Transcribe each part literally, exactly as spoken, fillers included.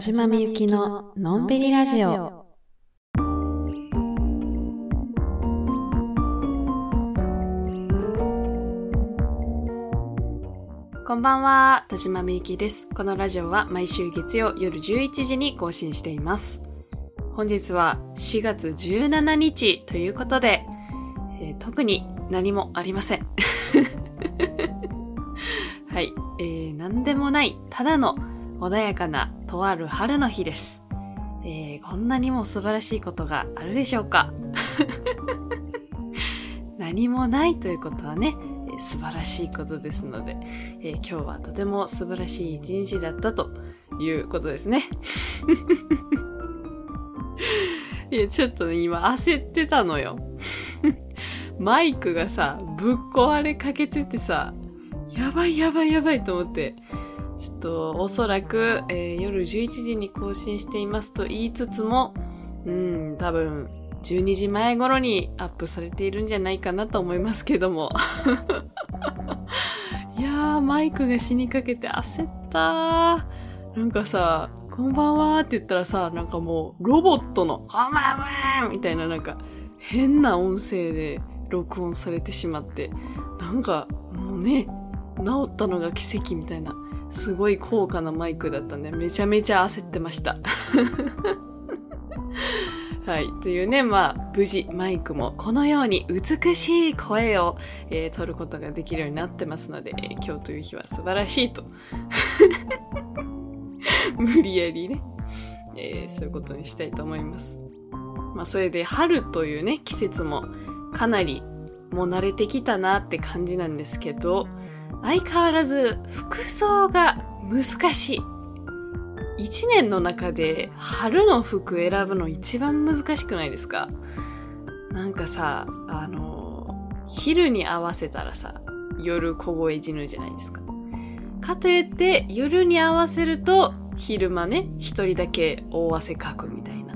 じまみゆきののんびりラジオ。こんばんは、田島みゆきです。このラジオは毎週月曜夜じゅういちじに更新しています。本日はしがつじゅうしちにちということで、えー、特に何もありません。はい、えー、何でもない、ただの穏やかなとある春の日です。えー、こんなにも素晴らしいことがあるでしょうか。何もないということはね、素晴らしいことですので、えー、今日はとても素晴らしい一日だったということですね。いや、ちょっとね、今焦ってたのよ。マイクがさ、ぶっ壊れかけててさ、やばいやばいやばいと思って、ちょっとおそらく、えー、夜じゅういちじに更新していますと言いつつも、うん、多分、じゅうにじまえ頃にアップされているんじゃないかなと思いますけども。いやー、マイクが死にかけて焦ったー。なんかさ、こんばんはーって言ったらさ、なんかもうロボットの、あままーみたいななんか変な音声で録音されてしまって、なんかもうね、治ったのが奇跡みたいな、すごい高価なマイクだったんで、めちゃめちゃ焦ってました。はい。というね、まあ、無事、マイクもこのように美しい声を、えー、取ることができるようになってますので、えー、今日という日は素晴らしいと。無理やりね、えー、そういうことにしたいと思います。まあ、それで春というね、季節もかなりもう慣れてきたなって感じなんですけど、相変わらず服装が難しい。一年の中で春の服選ぶの一番難しくないですか？なんかさ、あの、昼に合わせたらさ、夜小声死ぬじゃないですか。かといって、夜に合わせると、昼間ね、一人だけ大汗かくみたいな。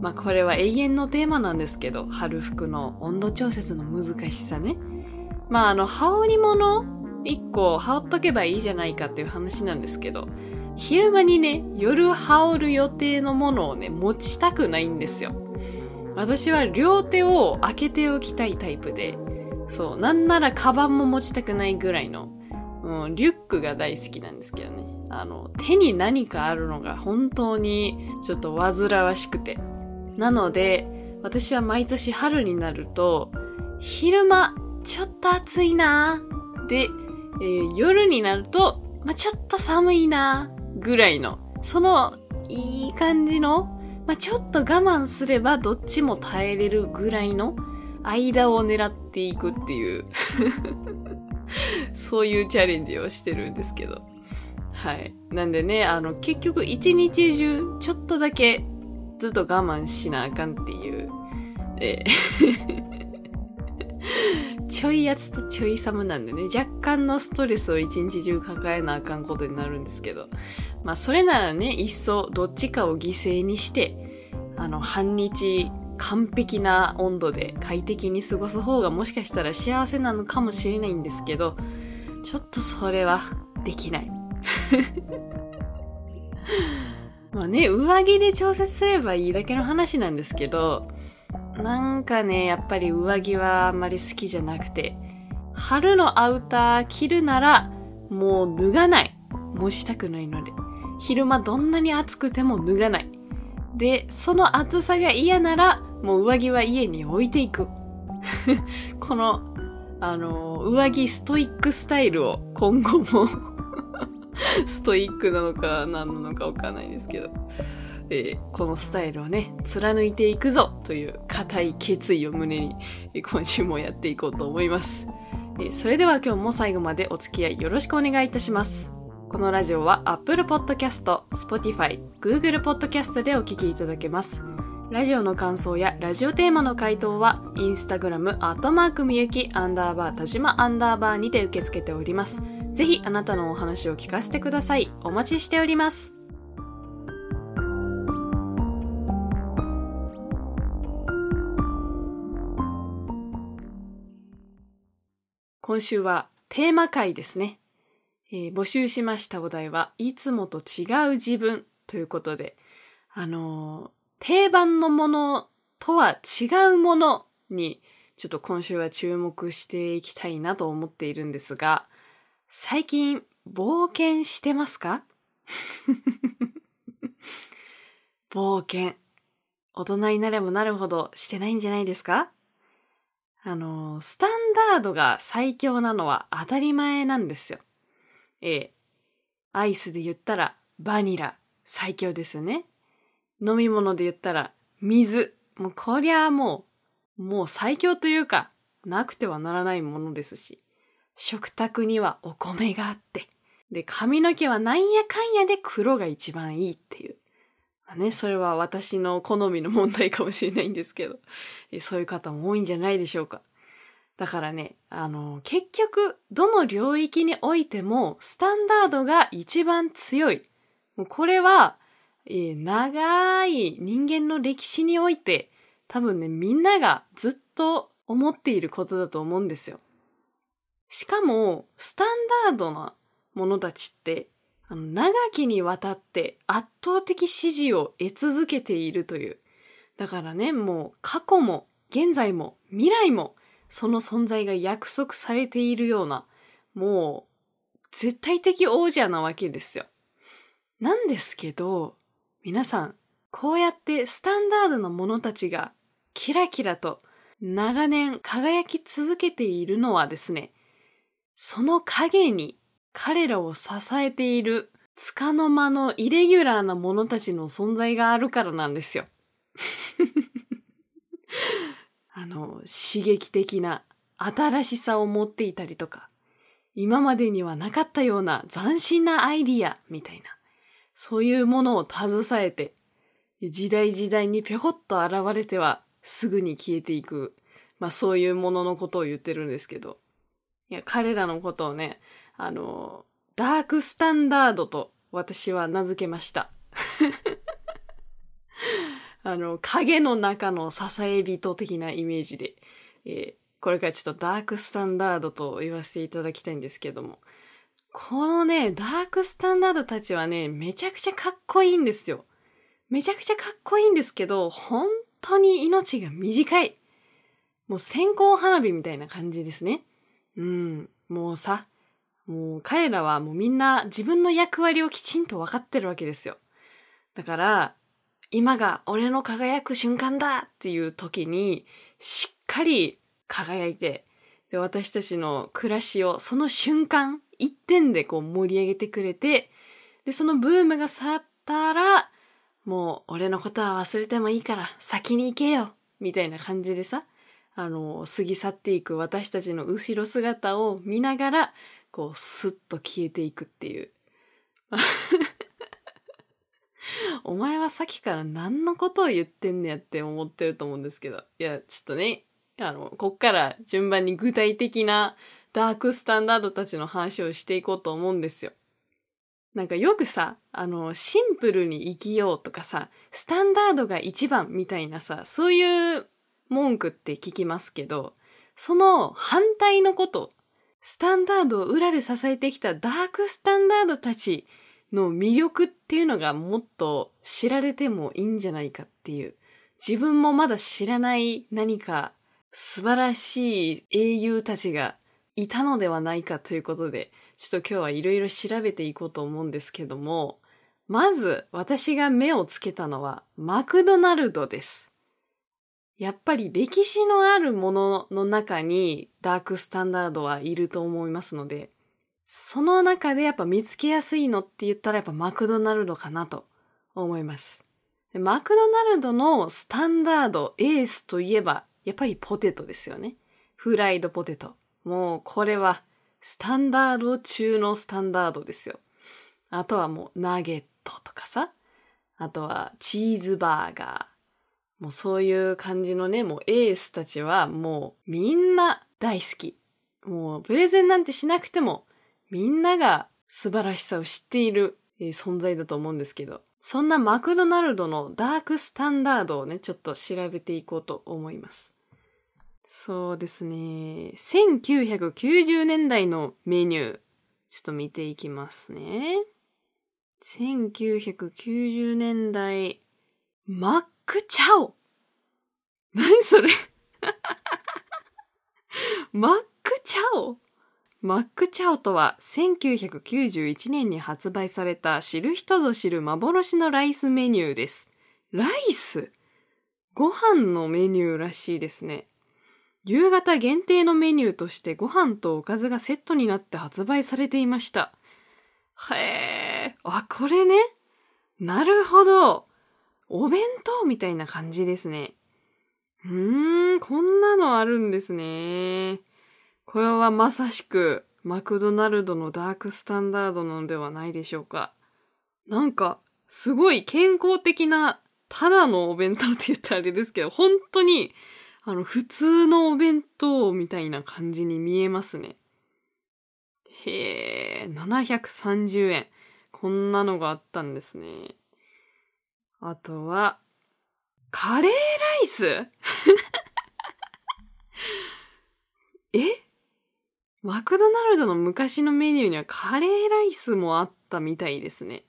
まあこれは永遠のテーマなんですけど、春服の温度調節の難しさね。まああの、羽織物一個羽織っとけばいいじゃないかっていう話なんですけど、昼間にね、夜羽織る予定のものをね、持ちたくないんですよ。私は両手を開けておきたいタイプで、そう、なんならカバンも持ちたくないぐらいの、うん、リュックが大好きなんですけどね。あの、手に何かあるのが本当にちょっと煩わしくて。なので、私は毎年春になると、昼間、ちょっと暑いなーで、えー、夜になると、まあ、ちょっと寒いなーぐらいの、そのいい感じの、まあ、ちょっと我慢すればどっちも耐えれるぐらいの間を狙っていくっていうそういうチャレンジをしてるんですけど、はい。なんでね、あの結局一日中ちょっとだけずっと我慢しなあかんっていう、えー、ちょい暑とちょい寒なんでね、若干のストレスを一日中抱えなあかんことになるんですけど。まあそれならね、いっそどっちかを犠牲にして、あの、半日完璧な温度で快適に過ごす方がもしかしたら幸せなのかもしれないんですけど、ちょっとそれはできない。まあね、上着で調節すればいいだけの話なんですけど、なんかね、やっぱり上着はあんまり好きじゃなくて、春のアウター着るならもう脱がない。もうしたくないので。昼間どんなに暑くても脱がない。で、その暑さが嫌なら、もう上着は家に置いていく。この、あの、上着ストイックスタイルを今後も、ストイックなのか何なのかわかんないですけど、えー、このスタイルをね、貫いていくぞという固い決意を胸に、今週もやっていこうと思います。えー、それでは今日も最後までお付き合いよろしくお願いいたします。このラジオは Apple Podcast、Spotify、Google Podcast でお聞きいただけます。ラジオの感想やラジオテーマの回答は、Instagram、アットマークみゆき、アンダーバー、田島アンダーバーにて受け付けております。ぜひあなたのお話を聞かせてください。お待ちしております。今週はテーマ回ですね。えー、募集しましたお題は、いつもと違う自分ということで、あのー、定番のものとは違うものにちょっと今週は注目していきたいなと思っているんですが、最近冒険してますか？冒険、大人になればなるほどしてないんじゃないですか？あのスタンダードが最強なのは当たり前なんですよ。ええ、アイスで言ったらバニラ最強ですよね。飲み物で言ったら水、もうこりゃもうもう最強というかなくてはならないものですし、食卓にはお米があって、で髪の毛はなんやかんやで黒が一番いいっていう、まあね、それは私の好みの問題かもしれないんですけど、そういう方も多いんじゃないでしょうか。だからね、あの結局どの領域においてもスタンダードが一番強い。もうこれは、えー、長い人間の歴史において多分ね、みんながずっと思っていることだと思うんですよ。しかもスタンダードなものたちってあの長きにわたって圧倒的支持を得続けているという、だからね、もう過去も現在も未来もその存在が約束されているような、もう絶対的王者なわけですよ。なんですけど、皆さんこうやってスタンダードなものたちがキラキラと長年輝き続けているのはですね、その影に彼らを支えている束の間のイレギュラーな者たちの存在があるからなんですよ。あの刺激的な新しさを持っていたりとか、今までにはなかったような斬新なアイディアみたいな、そういうものを携えて時代時代にぴょこっと現れてはすぐに消えていく、まあそういうもののことを言ってるんですけど、いや彼らのことをね、あのダークスタンダードと私は名付けました。あの影の中の支え人的なイメージで、えー、これからちょっとダークスタンダードと言わせていただきたいんですけども、このねダークスタンダードたちはね、めちゃくちゃかっこいいんですよ。めちゃくちゃかっこいいんですけど、本当に命が短い。もう線香花火みたいな感じですね。うん、もうさ。もう彼らはもうみんな自分の役割をきちんと分かってるわけですよ。だから今が俺の輝く瞬間だっていう時にしっかり輝いて、で私たちの暮らしをその瞬間一点でこう盛り上げてくれて、でそのブームが去ったらもう俺のことは忘れてもいいから先に行けよみたいな感じでさ、あの過ぎ去っていく私たちの後ろ姿を見ながらこうスッと消えていくっていう。お前はさっきから何のことを言ってんねやって思ってると思うんですけど、いやちょっとね、あのこっから順番に具体的なダークスタンダードたちの話をしていこうと思うんですよ。なんかよくさ、あのシンプルに生きようとかさ、スタンダードが一番みたいなさ、そういう文句って聞きますけど、その反対のこと。スタンダードを裏で支えてきたダークスタンダードたちの魅力っていうのがもっと知られてもいいんじゃないかっていう、自分もまだ知らない何か素晴らしい英雄たちがいたのではないかということで、ちょっと今日はいろいろ調べていこうと思うんですけども、まず私が目をつけたのはマクドナルドです。やっぱり歴史のあるものの中にダークスタンダードはいると思いますので、その中でやっぱ見つけやすいのって言ったらやっぱマクドナルドかなと思います。で、マクドナルドのスタンダードエースといえばやっぱりポテトですよね。フライドポテト。もうこれはスタンダード中のスタンダードですよ。あとはもうナゲットとかさ、あとはチーズバーガー。もうそういう感じのね、もうエースたちはもうみんな大好き。もうプレゼンなんてしなくてもみんなが素晴らしさを知っている存在だと思うんですけど、そんなマクドナルドのダークスタンダードをね、ちょっと調べていこうと思います。そうですね。せんきゅうひゃくきゅうじゅうねんだいのメニュー、ちょっと見ていきますね。せんきゅうひゃくきゅうじゅうねんだい、マックチャオ。何それマックチャオ。マックチャオとはせんきゅうひゃくきゅうじゅういちねんに発売された知る人ぞ知る幻のライスメニューです。ライス？ご飯のメニューらしいですね。夕方限定のメニューとしてご飯とおかずがセットになって発売されていました。へえ、あ、これね。なるほど。お弁当みたいな感じですね。うーん、こんなのあるんですね。これはまさしくマクドナルドのダークスタンダードなのではないでしょうか。なんかすごい健康的な、ただのお弁当って言ったらあれですけど、本当にあの普通のお弁当みたいな感じに見えますね。へえ、ななひゃくさんじゅうえん。こんなのがあったんですね。あとはカレーライスえ？マクドナルドの昔のメニューにはカレーライスもあったみたいですね。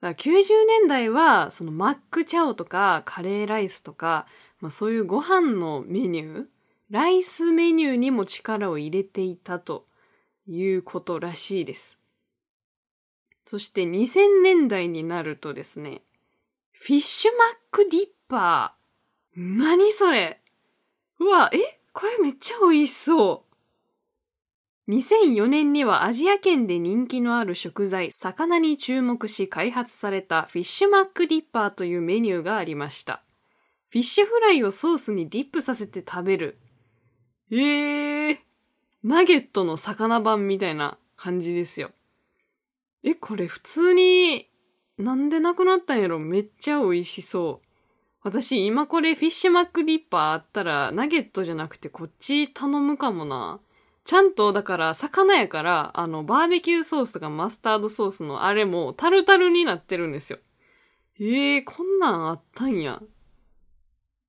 だからきゅうじゅうねんだいはそのマックチャオとかカレーライスとか、まあ、そういうご飯のメニュー、ライスメニューにも力を入れていたということらしいです。そしてにせんねんだいになるとですね、フィッシュマックディッパー。何それ？うわ、え？これめっちゃ美味しそう。にせんよねんにはアジア圏で人気のある食材、魚に注目し開発されたフィッシュマックディッパーというメニューがありました。フィッシュフライをソースにディップさせて食べる。えー、ナゲットの魚版みたいな感じですよ。え、これ普通になんでなくなったんやろ？めっちゃ美味しそう。私今これフィッシュマックディッパーあったらナゲットじゃなくてこっち頼むかもな。ちゃんとだから魚やからあのバーベキューソースとかマスタードソースのあれもタルタルになってるんですよ。えー、こんなんあったんや。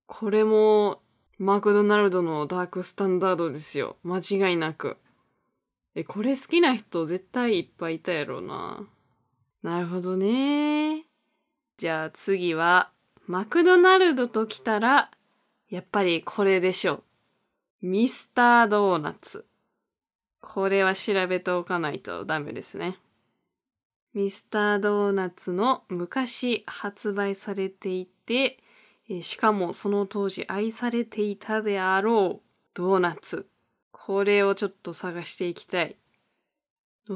これもマクドナルドのダークスタンダードですよ。間違いなく。え、これ好きな人絶対いっぱいいたやろうな。なるほどね。じゃあ次はマクドナルドと来たら、やっぱりこれでしょう。ミスタードーナツ。これは調べておかないとダメですね。ミスタードーナツの昔発売されていて、しかもその当時愛されていたであろうドーナツ。これをちょっと探していきたい。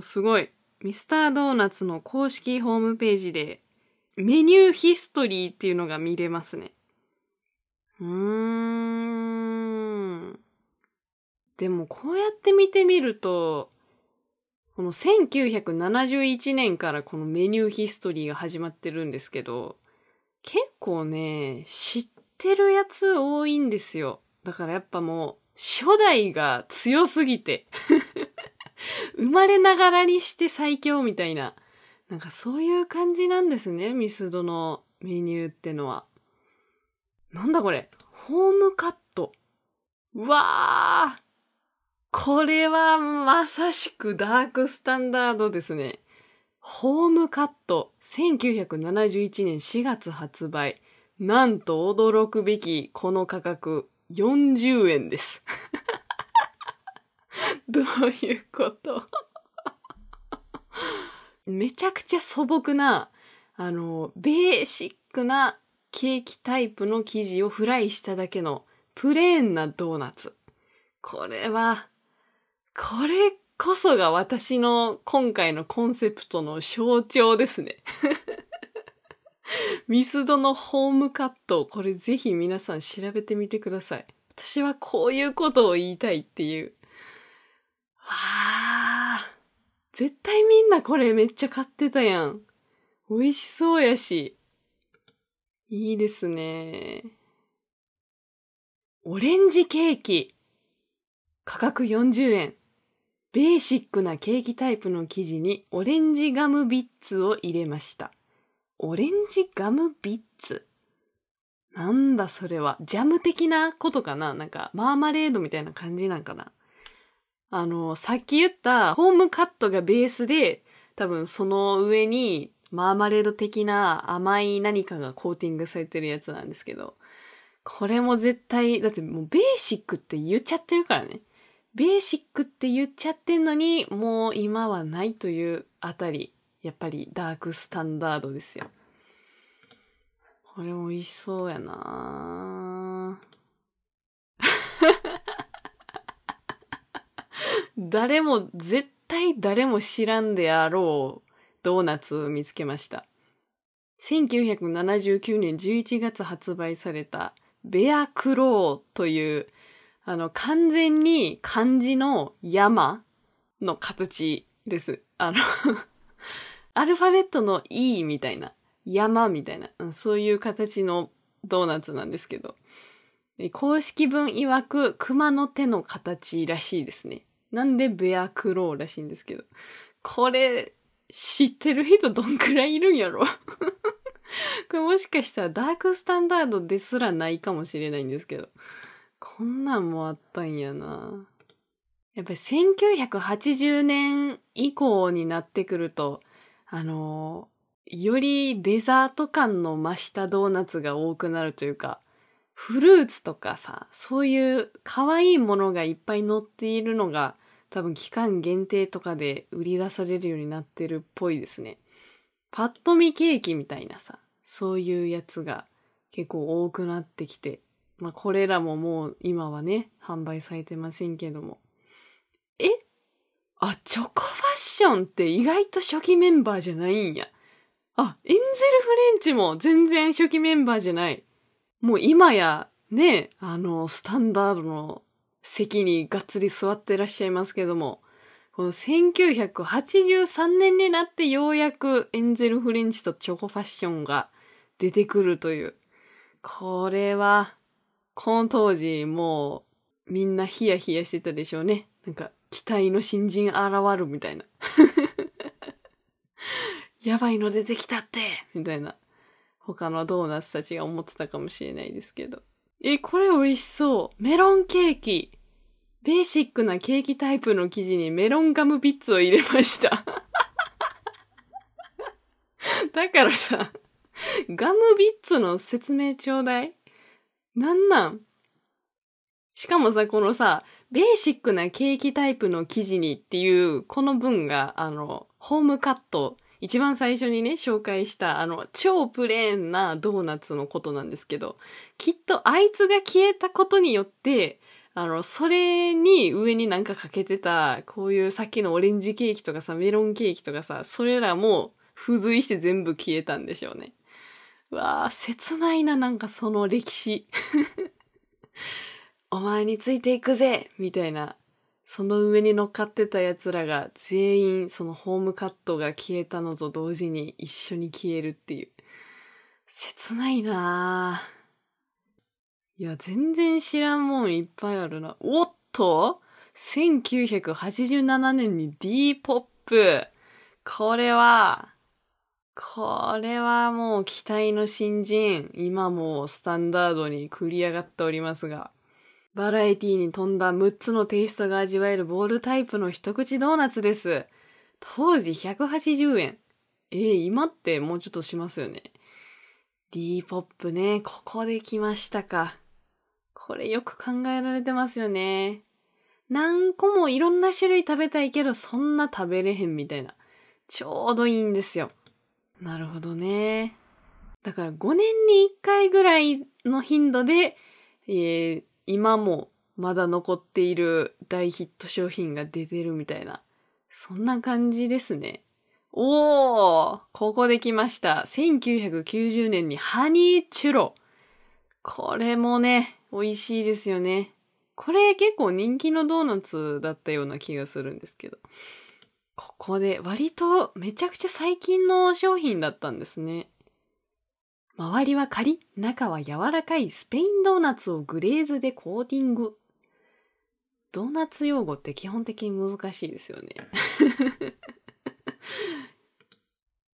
すごい。ミスタードーナツの公式ホームページで、メニューヒストリーっていうのが見れますね。うーん。でもこうやって見てみると、このせんきゅうひゃくななじゅういちねんからこのメニューヒストリーが始まってるんですけど、結構ね、知ってるやつ多いんですよ。だからやっぱもう、初代が強すぎて、生まれながらにして最強みたいな。なんかそういう感じなんですね、ミスドのメニューってのは。なんだこれ、ホームカット。うわー、これはまさしくダークスタンダードですね。ホームカット、せんきゅうひゃくななじゅういちねんしがつ発売。なんと驚くべきこの価格、よんじゅうえんです。どういうことめちゃくちゃ素朴な、あの、ベーシックなケーキタイプの生地をフライしただけのプレーンなドーナツ。これは、これこそが私の今回のコンセプトの象徴ですね。ミスドのホームカット、これぜひ皆さん調べてみてください。私はこういうことを言いたいっていう。あー。絶対みんなこれめっちゃ買ってたやん。美味しそうやし。いいですね。オレンジケーキ。価格よんじゅうえん。ベーシックなケーキタイプの生地にオレンジガムビッツを入れました。オレンジガムビッツ。なんだそれは。ジャム的なことかな？なんかマーマレードみたいな感じなんかな？あの、さっき言ったホームカットがベースで、多分その上にマーマレード的な甘い何かがコーティングされてるやつなんですけど、これも絶対、だってもうベーシックって言っちゃってるからね。ベーシックって言っちゃってんのに、もう今はないというあたり、やっぱりダークスタンダードですよ。これも美味しそうやな誰も、絶対誰も知らんであろうドーナツを見つけました。せんきゅうひゃくななじゅうきゅうねんじゅういちがつ発売されたベアクローという、あの、完全に漢字の山の形です。あの、アルファベットの E みたいな、山みたいな、そういう形のドーナツなんですけど、公式文曰く熊の手の形らしいですね。なんでベアクローらしいんですけど、これ知ってる人どんくらいいるんやろこれもしかしたらダークスタンダードですらないかもしれないんですけど、こんなんもあったんやな。やっぱりせんきゅうひゃくはちじゅうねん以降になってくると、あのー、よりデザート感の増したドーナツが多くなるというか、フルーツとかさ、そういう可愛いものがいっぱい載っているのが、多分期間限定とかで売り出されるようになってるっぽいですね。パッと見ケーキみたいなさ、そういうやつが結構多くなってきて、まあこれらももう今はね、販売されてませんけども。え？あ、チョコファッションって意外と初期メンバーじゃないんや。あ、エンゼルフレンチも全然初期メンバーじゃない。もう今やね、あの、スタンダードの席にがっつり座ってらっしゃいますけども、このせんきゅうひゃくはちじゅうさんねんになってようやくエンゼルフレンチとチョコファッションが出てくるという。これは、この当時もうみんなヒヤヒヤしてたでしょうね。なんか期待の新人現るみたいな。やばいの出てきたってみたいな。他のドーナツたちが思ってたかもしれないですけど。え、これ美味しそう。メロンケーキ。ベーシックなケーキタイプの生地にメロンガムビッツを入れました。だからさ、ガムビッツの説明ちょうだい。なんなん？しかもさ、このさ、ベーシックなケーキタイプの生地にっていう、この文が、あの、ホームカット。一番最初にね、紹介した、あの、超プレーンなドーナツのことなんですけど、きっとあいつが消えたことによって、あの、それに上になんかかけてた、こういうさっきのオレンジケーキとかさ、メロンケーキとかさ、それらも付随して全部消えたんでしょうね。うわー、切ないな、なんかその歴史。お前についていくぜみたいな。その上に乗っかってた奴らが全員そのホームカットが消えたのと同時に一緒に消えるっていう。切ないなぁ。いや、全然知らんもんいっぱいあるな。おっと ?せんきゅうひゃくはちじゅうななねんに D-ポップ。これは、これはもう期待の新人。今もスタンダードに繰り上がっておりますが。バラエティに富んだむっつのテイストが味わえるボールタイプの一口ドーナツです。当時ひゃくはちじゅうえん。えー、今ってもうちょっとしますよね。D-ポップね、ここで来ましたか。これよく考えられてますよね。何個もいろんな種類食べたいけどそんな食べれへんみたいな。ちょうどいいんですよ。なるほどね。だからごねんにいっかいぐらいの頻度で、えー今もまだ残っている大ヒット商品が出てるみたいな。そんな感じですね。おー！ここで来ました。せんきゅうひゃくきゅうじゅうねんにハニーチュロ。これもね、美味しいですよね。これ結構人気のドーナツだったような気がするんですけど。ここで割とめちゃくちゃ最近の商品だったんですね。周りはカリッ、中は柔らかいスペインドーナツをグレーズでコーティング。ドーナツ用語って基本的に難しいですよね。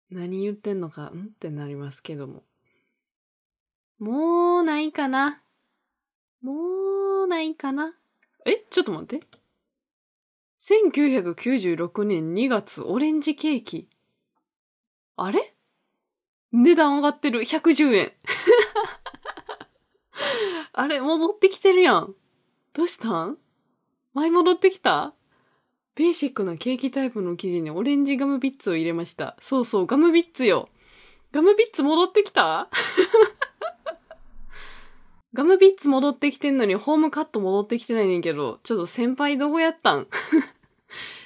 何言ってんのか、んってなりますけども。もうないかな。もうないかな。え、ちょっと待って。せんきゅうひゃくきゅうじゅうろくねんにがつオレンジケーキ。あれ？値段上がってる。ひゃくじゅうえん。あれ、戻ってきてるやん。どうしたん？前戻ってきた？ベーシックなケーキタイプの生地にオレンジガムビッツを入れました。そうそう、ガムビッツよ。ガムビッツ戻ってきた？ガムビッツ戻ってきてんのにホームカット戻ってきてないねんけど、ちょっと先輩どこやったん？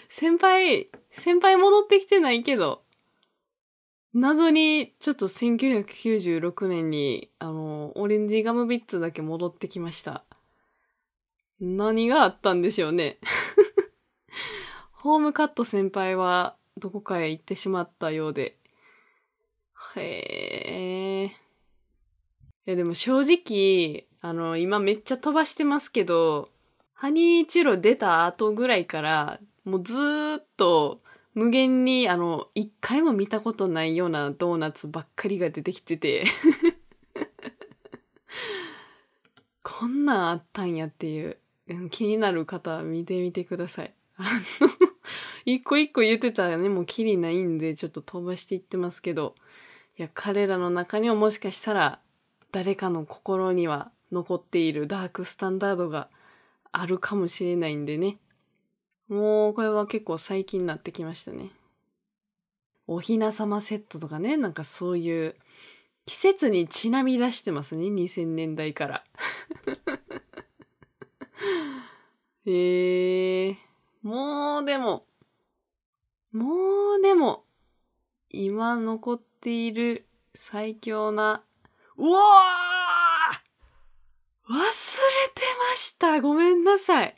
先輩、先輩戻ってきてないけど、謎にちょっとせんきゅうひゃくきゅうじゅうろくねんにあの、オレンジガムビッツだけ戻ってきました。何があったんでしょうね。ホームカット先輩はどこかへ行ってしまったようで。へー。いやでも正直、あの、今めっちゃ飛ばしてますけど、ハニーチュロ出た後ぐらいから、もうずーっと無限に、あの、一回も見たことないようなドーナツばっかりが出てきてて、こんなんあったんやっていう、気になる方見てみてください。あの、一個一個言ってたらね、もうキリないんで、ちょっと飛ばしていってますけど、いや、彼らの中にはもしかしたら、誰かの心には残っているダークスタンダードがあるかもしれないんでね。もうこれは結構最近になってきましたね。おひなさまセットとかね、なんかそういう季節にちなみ出してますね、にせんねんだいから。えー、もうでも、もうでも、今残っている最強なうわー！忘れてました。ごめんなさい。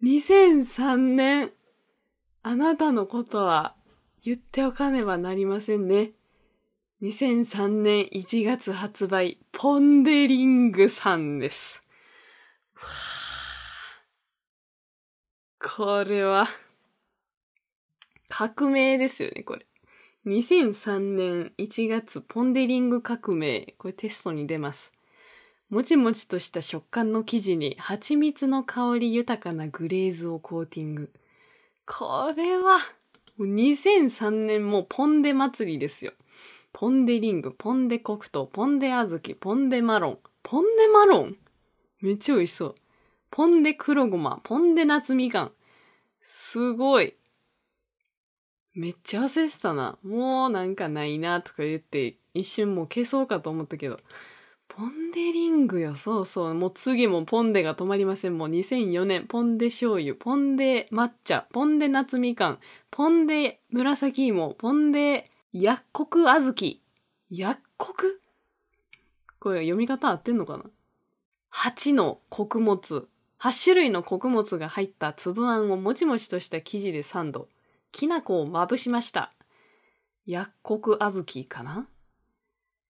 にせんさんねん。あなたのことは言っておかねばなりませんね。にせんさんねんいちがつ発売、ポンデリングさんです。わー。これは、革命ですよね、これ。にせんさんねんいちがつポンデリング革命。これテストに出ます。もちもちとした食感の生地に蜂蜜の香り豊かなグレーズをコーティング。これは、にせんさんねんもポンデ祭りですよ。ポンデリング、ポンデ黒糖、ポンデ小豆、ポンデマロン。ポンデマロン？めっちゃ美味しそう。ポンデ黒ごま、ポンデ夏みかん。すごい。めっちゃ焦ってたな。もうなんかないなとか言って、一瞬もう消そうかと思ったけど。ポンデリングよ、そうそう。もう次もポンデが止まりません。もうにせんよねん、ポンデ醤油、ポンデ抹茶、ポンデ夏みかん、ポンデ紫芋、ポンデ薬穀小豆。薬穀？これ読み方合ってんのかな？はちの穀物。はちしゅるいの穀物が入った粒あんをもちもちとした生地でサンド。きな粉をまぶしました。薬穀小豆かな？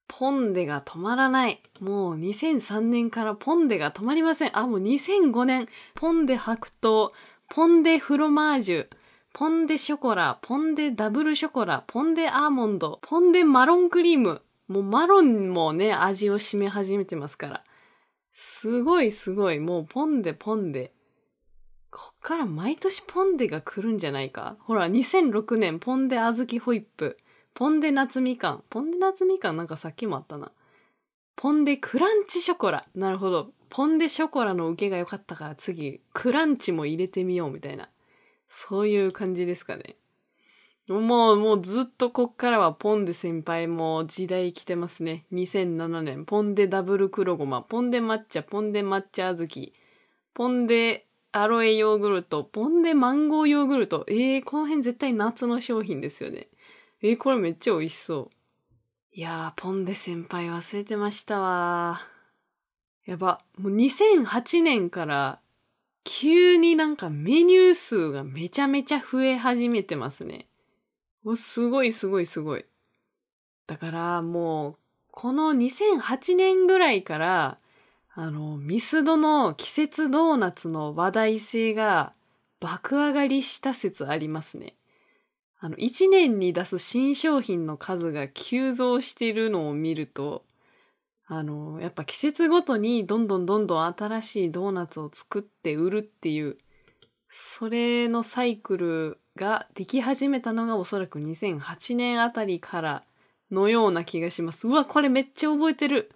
ポンデが止まらない。もうにせんさんねんからポンデが止まりません。あ、もうにせんごねん。ポンデ白桃、ポンデフロマージュ、ポンデショコラ、ポンデダブルショコラ、ポンデアーモンド、ポンデマロンクリーム。もうマロンもね、味を占め始めてますから。すごいすごい。もうポンデポンデ。こっから毎年ポンデが来るんじゃないか？ほら、にせんろくねん、ポンデ小豆ホイップ、ポンデ夏みかん、ポンデ夏みかんなんかさっきもあったな。ポンデクランチショコラ。なるほど。ポンデショコラの受けが良かったから次、クランチも入れてみようみたいな。そういう感じですかね。もう、もうずっとこっからはポンデ先輩も時代来てますね。にせんななねん、ポンデダブル黒ごま、ポンデ抹茶、ポンデ抹茶小豆、ポンデアロエヨーグルト、ポンデマンゴーヨーグルト。えー、この辺絶対夏の商品ですよね。えー、これめっちゃ美味しそう。いやー、ポンデ先輩忘れてましたわー。やば。もうにせんはちねんから、急になんかメニュー数がめちゃめちゃ増え始めてますね。お、すごいすごいすごい。だからもう、このにせんはちねんぐらいから、あの、ミスドの季節ドーナツの話題性が爆上がりした説ありますね。あの、一年に出す新商品の数が急増しているのを見ると、あの、やっぱ季節ごとにどんどんどんどん新しいドーナツを作って売るっていう、それのサイクルができ始めたのがおそらくにせんはちねんあたりからのような気がします。うわ、これめっちゃ覚えてる。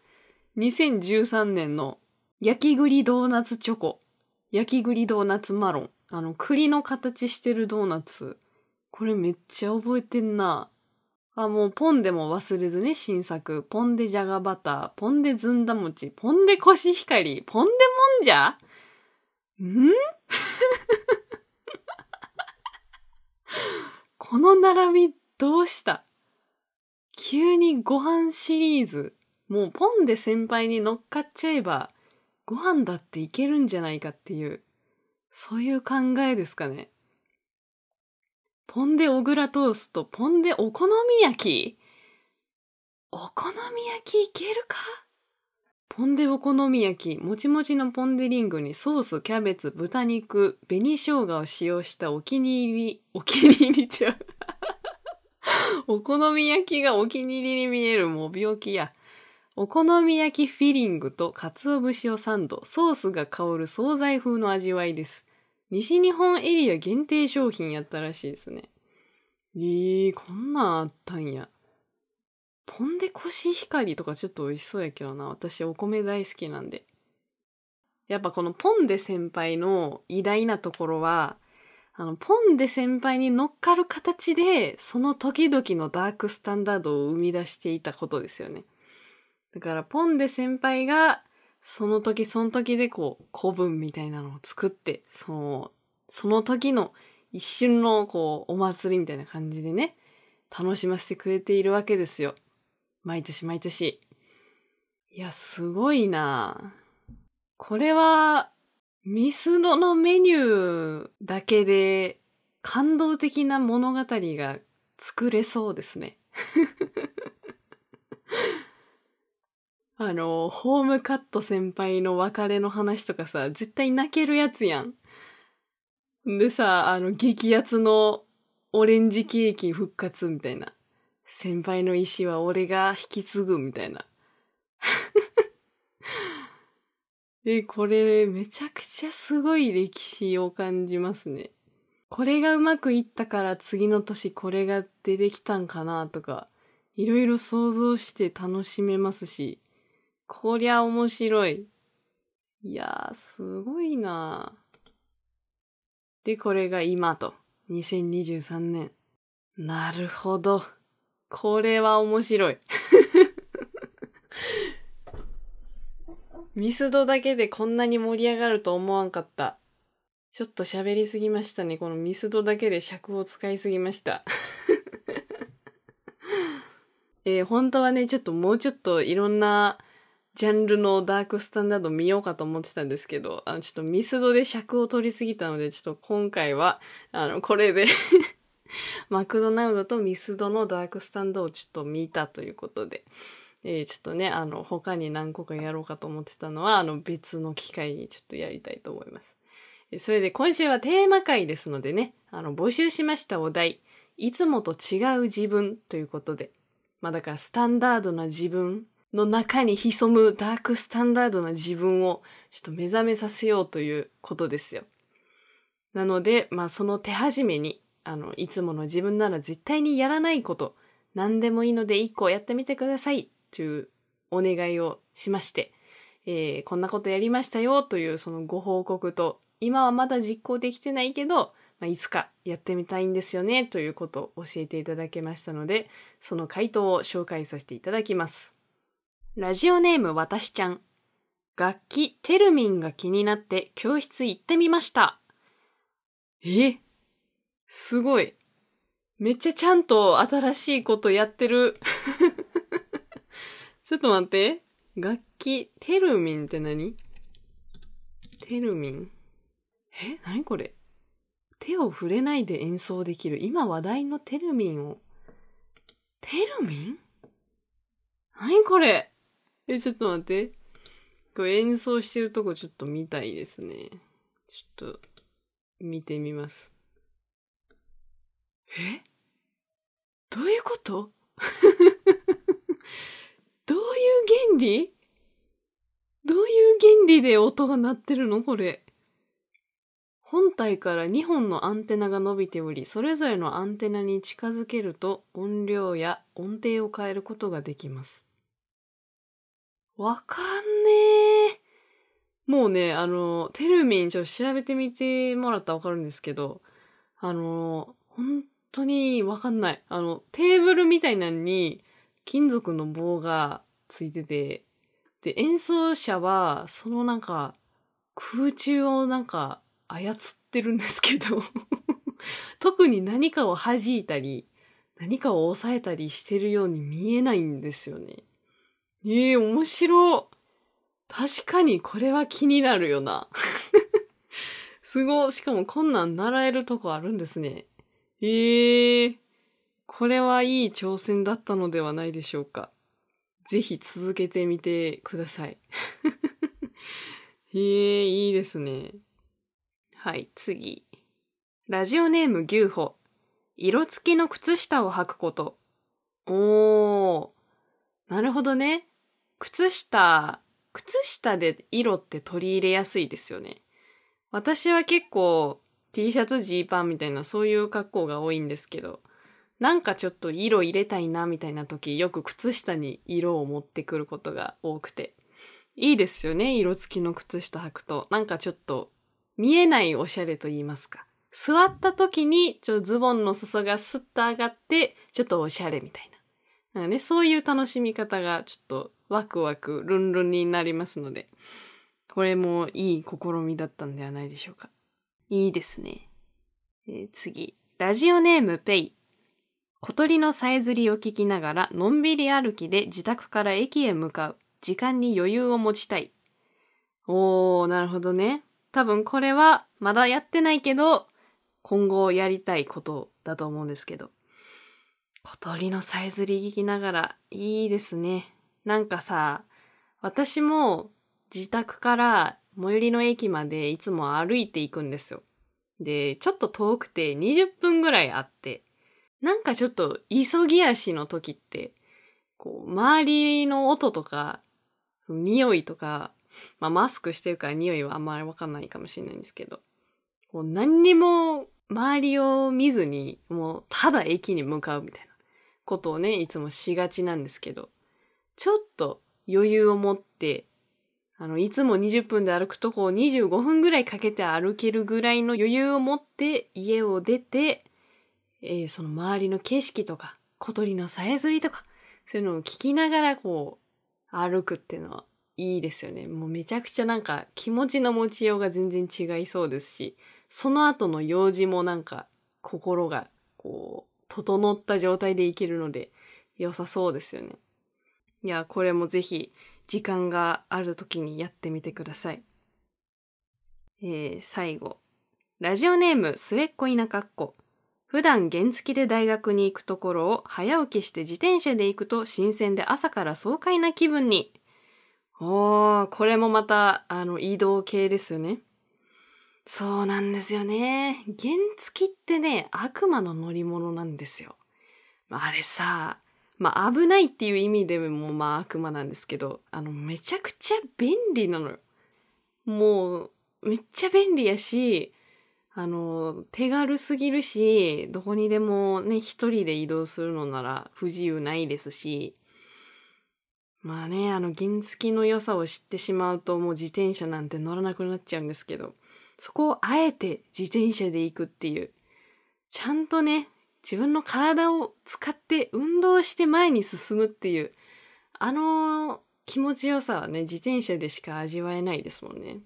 にせんじゅうさんねんの焼き栗ドーナツチョコ、焼き栗ドーナツマロン、あの栗の形してるドーナツ、これめっちゃ覚えてんな。あ、もうポンデも忘れずね、新作。ポンデじゃがバター、ポンデずんだ餅、ポンデコシヒカリ、ポンデもんじゃんこの並びどうした?急にご飯シリーズ。もうポンデ先輩に乗っかっちゃえば、ご飯だっていけるんじゃないかっていう、そういう考えですかね。ポンデ小倉トースト、ポンデお好み焼き。お好み焼きいけるか?ポンデお好み焼き、もちもちのポンデリングにソース、キャベツ、豚肉、紅生姜を使用したお気に入り、お気に入りちゃう。お好み焼きがお気に入りに見える、もう病気や。お好み焼きフィリングと鰹節をサンド、ソースが香る惣菜風の味わいです。西日本エリア限定商品やったらしいですね。えー、こんなんあったんや。ポンデコシヒカリとかちょっと美味しそうやけどな。私お米大好きなんで。やっぱこのポンデ先輩の偉大なところは、あの、ポンデ先輩に乗っかる形で、その時々のダークスタンダードを生み出していたことですよね。だからポンデ先輩が、その時その時でこう古文みたいなのを作って、そのその時の一瞬のこうお祭りみたいな感じでね、楽しませてくれているわけですよ。毎年毎年。いや、すごいな。これはミスドのメニューだけで感動的な物語が作れそうですね。あの、ホームカット先輩の別れの話とかさ、絶対泣けるやつやん。でさ、あの、激アツのオレンジケーキ復活みたいな。先輩の意思は俺が引き継ぐみたいな。え、これめちゃくちゃすごい歴史を感じますね。これがうまくいったから次の年これが出てきたんかなとか、いろいろ想像して楽しめますし、こりゃ面白い。いやー、すごいな。で、これが今と。にせんにじゅうさんねん。なるほど。これは面白い。ミスドだけでこんなに盛り上がると思わんかった。ちょっと喋りすぎましたね。このミスドだけで尺を使いすぎました。えー、本当はね、ちょっともうちょっといろんなジャンルのダークスタンダード見ようかと思ってたんですけど、あのちょっとミスドで尺を取りすぎたので、ちょっと今回は、あの、これで、マクドナルドとミスドのダークスタンダードをちょっと見たということで、えー、ちょっとね、あの、他に何個かやろうかと思ってたのは、あの、別の機会にちょっとやりたいと思います。それで今週はテーマ回ですのでね、あの、募集しましたお題、いつもと違う自分ということで、まあだからスタンダードな自分、の中に潜むダークスタンダードな自分をちょっと目覚めさせようということですよ。なので、まあその手始めに、あの、いつもの自分なら絶対にやらないこと、何でもいいので一個やってみてくださいというお願いをしまして、えー、こんなことやりましたよというそのご報告と、今はまだ実行できてないけど、まあ、いつかやってみたいんですよねということを教えていただけましたので、その回答を紹介させていただきます。ラジオネームわたしちゃん。楽器テルミンが気になって教室行ってみました。え?すごい。めっちゃちゃんと新しいことやってる。ちょっと待って。楽器テルミンって何?テルミン?え?何これ?手を触れないで演奏できる。今話題のテルミンを。テルミン?何これ?え、ちょっと待って。これ演奏してるとこちょっと見たいですね。ちょっと、見てみます。え?どういうこと？どういう原理?どういう原理で音が鳴ってるのこれ。本体からにほんのアンテナが伸びており、それぞれのアンテナに近づけると音量や音程を変えることができます。わかんねえ。もうね、あの、テルミンちょっと調べてみてもらったらわかるんですけど、あの、本当にわかんない。あの、テーブルみたいなのに金属の棒がついてて、で、演奏者はそのなんか空中をなんか操ってるんですけど特に何かを弾いたり何かを押さえたりしてるように見えないんですよね。ええー、面白。確かにこれは気になるよなすごい。しかもこんなん習えるとこあるんですね。ええー、これはいい挑戦だったのではないでしょうか。ぜひ続けてみてくださいええー、いいですね。はい、次。ラジオネーム牛歩。色付きの靴下を履くこと。おー。なるほどね。靴下、靴下で色って取り入れやすいですよね。私は結構 T シャツ、ジーパンみたいなそういう格好が多いんですけど、なんかちょっと色入れたいなみたいな時、よく靴下に色を持ってくることが多くて。いいですよね、色付きの靴下履くと。なんかちょっと、見えないおしゃれと言いますか。座った時にちょズボンの裾がスッと上がって、ちょっとおしゃれみたいな。なんかね、そういう楽しみ方がちょっとワクワク、ルンルンになりますので、これもいい試みだったんではないでしょうか。いいですね。えー、次。ラジオネームペイ。小鳥のさえずりを聞きながら、のんびり歩きで自宅から駅へ向かう。時間に余裕を持ちたい。おー、なるほどね。多分これはまだやってないけど、今後やりたいことだと思うんですけど。小鳥のさえずり聞きながら、いいですね。なんかさ、私も自宅から最寄りの駅までいつも歩いていくんですよ。で、ちょっと遠くてにじゅっぷんぐらいあって、なんかちょっと急ぎ足の時って、こう、周りの音とか、その匂いとか、まあ、マスクしてるから匂いはあんまりわかんないかもしれないんですけど、こう何にも周りを見ずに、もうただ駅に向かうみたいなことをね、いつもしがちなんですけど、ちょっと余裕を持って、あの、いつもにじゅっぷんで歩くとこをにじゅうごふんぐらいかけて歩けるぐらいの余裕を持って家を出て、えー、その周りの景色とか、小鳥のさえずりとか、そういうのを聞きながらこう、歩くっていうのはいいですよね。もうめちゃくちゃなんか気持ちの持ちようが全然違いそうですし、その後の用事もなんか心がこう整った状態でいけるので良さそうですよね。いや、これもぜひ時間がある時にやってみてください。えー、最後。ラジオネーム末っ子田舎っ子。普段原付で大学に行くところを早起きして自転車で行くと新鮮で朝から爽快な気分に。おー、これもまた、あの、移動系ですよね。そうなんですよね。原付ってね、悪魔の乗り物なんですよ。あれさ、まあ、危ないっていう意味でも、まあ、悪魔なんですけど、あの、めちゃくちゃ便利なのよ。もう、めっちゃ便利やし、あの、手軽すぎるし、どこにでもね、一人で移動するのなら不自由ないですし、まあね、あの、原付の良さを知ってしまうともう自転車なんて乗らなくなっちゃうんですけど、そこをあえて自転車で行くっていう、ちゃんとね、自分の体を使って運動して前に進むっていう、あの気持ちよさはね、自転車でしか味わえないですもんね。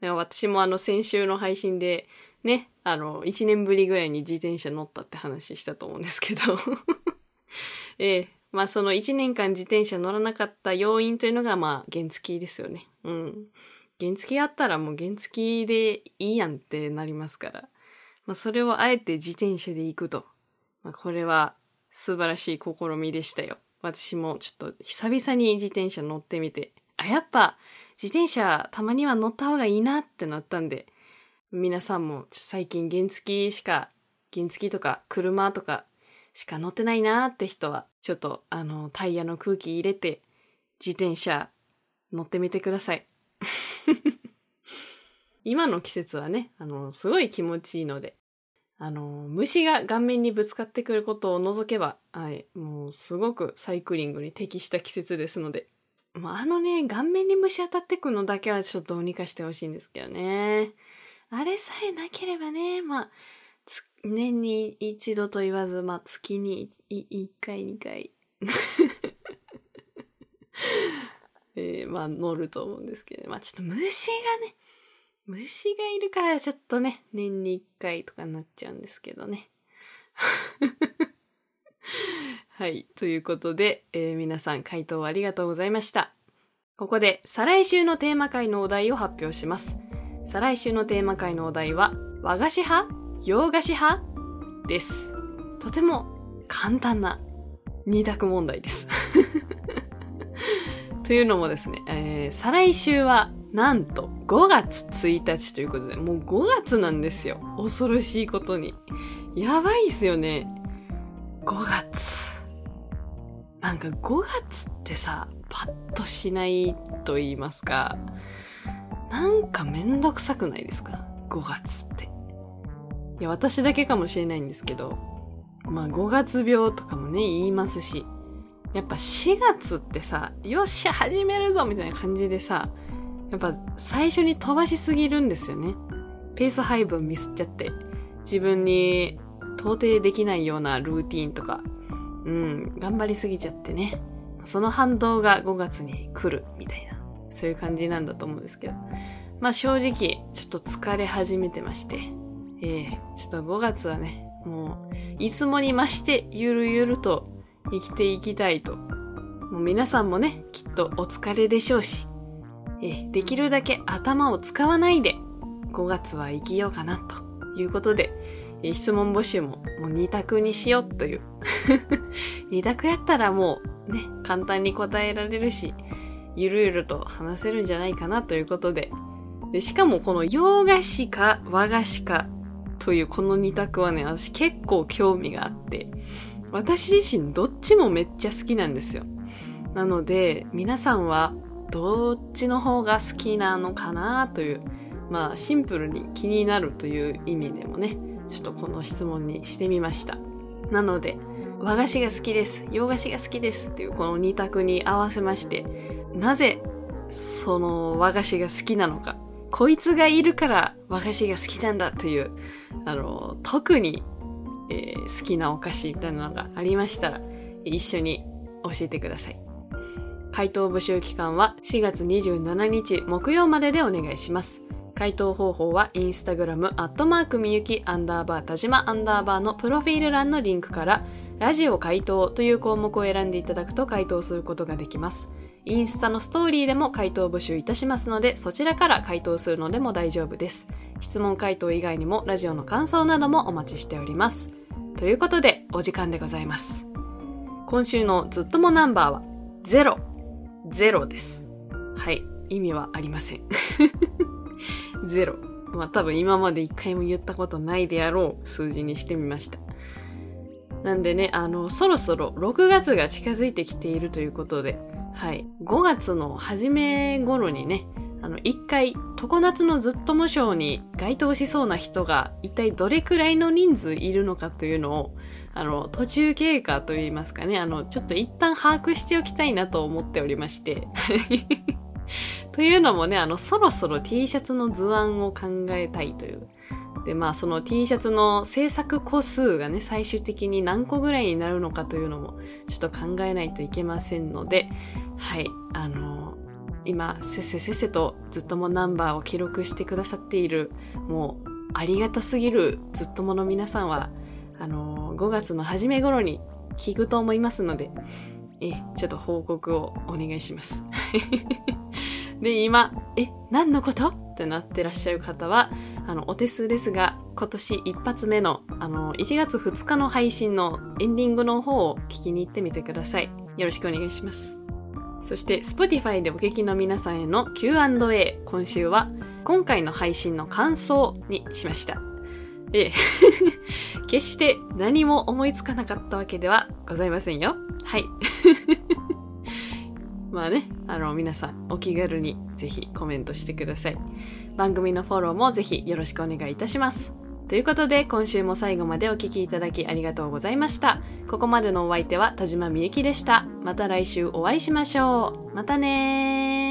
でも私もあの、先週の配信でね、あの、いちねんぶりぐらいに自転車乗ったって話したと思うんですけど、ええまあその一年間自転車乗らなかった要因というのがまあ原付ですよね。うん。原付あったらもう原付でいいやんってなりますから。まあそれをあえて自転車で行くと。まあこれは素晴らしい試みでしたよ。私もちょっと久々に自転車乗ってみて、あ、やっぱ自転車たまには乗った方がいいなってなったんで、皆さんも最近原付しか、原付とか車とか、しか乗ってないなーって人は、ちょっと、あの、タイヤの空気入れて、自転車乗ってみてください。今の季節はね、あの、すごい気持ちいいので、あの、虫が顔面にぶつかってくることを除けば、はい、もうすごくサイクリングに適した季節ですので、もうあのね、顔面に虫当たってくのだけはちょっとどうにかしてほしいんですけどね。あれさえなければね、まあ、年に一度と言わず、まあ、月にいっかい、にかい、えー、まあ、乗ると思うんですけど、まあ、ちょっと虫がね、虫がいるからちょっとね、年にいっかいとかになっちゃうんですけどね。はい、ということで、えー、皆さん回答ありがとうございました。ここで、再来週のテーマ回のお題を発表します。再来週のテーマ回のお題は、和菓子派？洋菓子派？です。とても簡単な二択問題です。というのもですね、えー、再来週はなんとごがつついたちということで、もうごがつなんですよ。恐ろしいことに。やばいっすよね。ごがつ。なんかごがつってさ、パッとしないと言いますか、なんかめんどくさくないですか？ごがつって。いや、私だけかもしれないんですけど、まあごがつびょうとかもね、言いますし、やっぱしがつってさ、よっしゃ始めるぞみたいな感じでさ、やっぱ最初に飛ばしすぎるんですよね。ペース配分ミスっちゃって、自分に到底できないようなルーティーンとか、うん、頑張りすぎちゃってね、その反動がごがつに来るみたいな、そういう感じなんだと思うんですけど、まあ正直ちょっと疲れ始めてまして、えー、ちょっとごがつはね、もういつもに増してゆるゆると生きていきたいと。もう皆さんもね、きっとお疲れでしょうし、えー、できるだけ頭を使わないでごがつは生きようかなということで、えー、質問募集ももうに択にしようというに択やったらもうね、簡単に答えられるし、ゆるゆると話せるんじゃないかなということで、でしかもこの洋菓子か和菓子かというこのに択はね、私結構興味があって、私自身どっちもめっちゃ好きなんですよ。なので皆さんはどっちの方が好きなのかなという、まあシンプルに気になるという意味でもね、ちょっとこの質問にしてみました。なので和菓子が好きです、洋菓子が好きですというこのに択に合わせまして、なぜその和菓子が好きなのか、こいつがいるから和菓子が好きなんだという、あの、特に、えー、好きなお菓子みたいなのがありましたら、一緒に教えてください。回答募集期間はしがつにじゅうしちにち木曜まででお願いします。回答方法はインスタグラムアットマークみゆきアンダーバー田島アンダーバーのプロフィール欄のリンクから、ラジオ回答という項目を選んでいただくと回答することができます。インスタのストーリーでも回答募集いたしますので、そちらから回答するのでも大丈夫です。質問回答以外にもラジオの感想などもお待ちしております。ということで、お時間でございます。今週のずっともナンバーはゼロ。ゼロです。はい。意味はありません。ゼロ。まあ多分今まで一回も言ったことないであろう数字にしてみました。なんでね、あの、そろそろろくがつが近づいてきているということで、はい。ごがつの初め頃にね、あの、一回、常夏のずっとも賞に該当しそうな人が一体どれくらいの人数いるのかというのを、あの、途中経過といいますかね、あの、ちょっと一旦把握しておきたいなと思っておりまして。というのもね、あの、そろそろ T シャツの図案を考えたいという。で、まあ、その T シャツの制作個数がね、最終的に何個ぐらいになるのかというのも、ちょっと考えないといけませんので、はい、あのー、今、せせせせとずっともナンバーを記録してくださっている、もう、ありがたすぎるずっともの皆さんは、あのー、ごがつの初め頃に聞くと思いますので、え、ちょっと報告をお願いします。で、今、え、何のことってなってらっしゃる方は、あの、お手数ですが、今年一発目の、あの、いちがつふつかの配信のエンディングの方を聞きに行ってみてください。よろしくお願いします。そして Spotify でお聞きの皆さんへの キューアンドエー、今週は今回の配信の感想にしました。ええ、決して何も思いつかなかったわけではございませんよ。はい。まあね、あの皆さんお気軽にぜひコメントしてください。番組のフォローもぜひよろしくお願いいたします。ということで、今週も最後までお聞きいただきありがとうございました。ここまでのお相手は田島美幸でした。また来週お会いしましょう。またねー。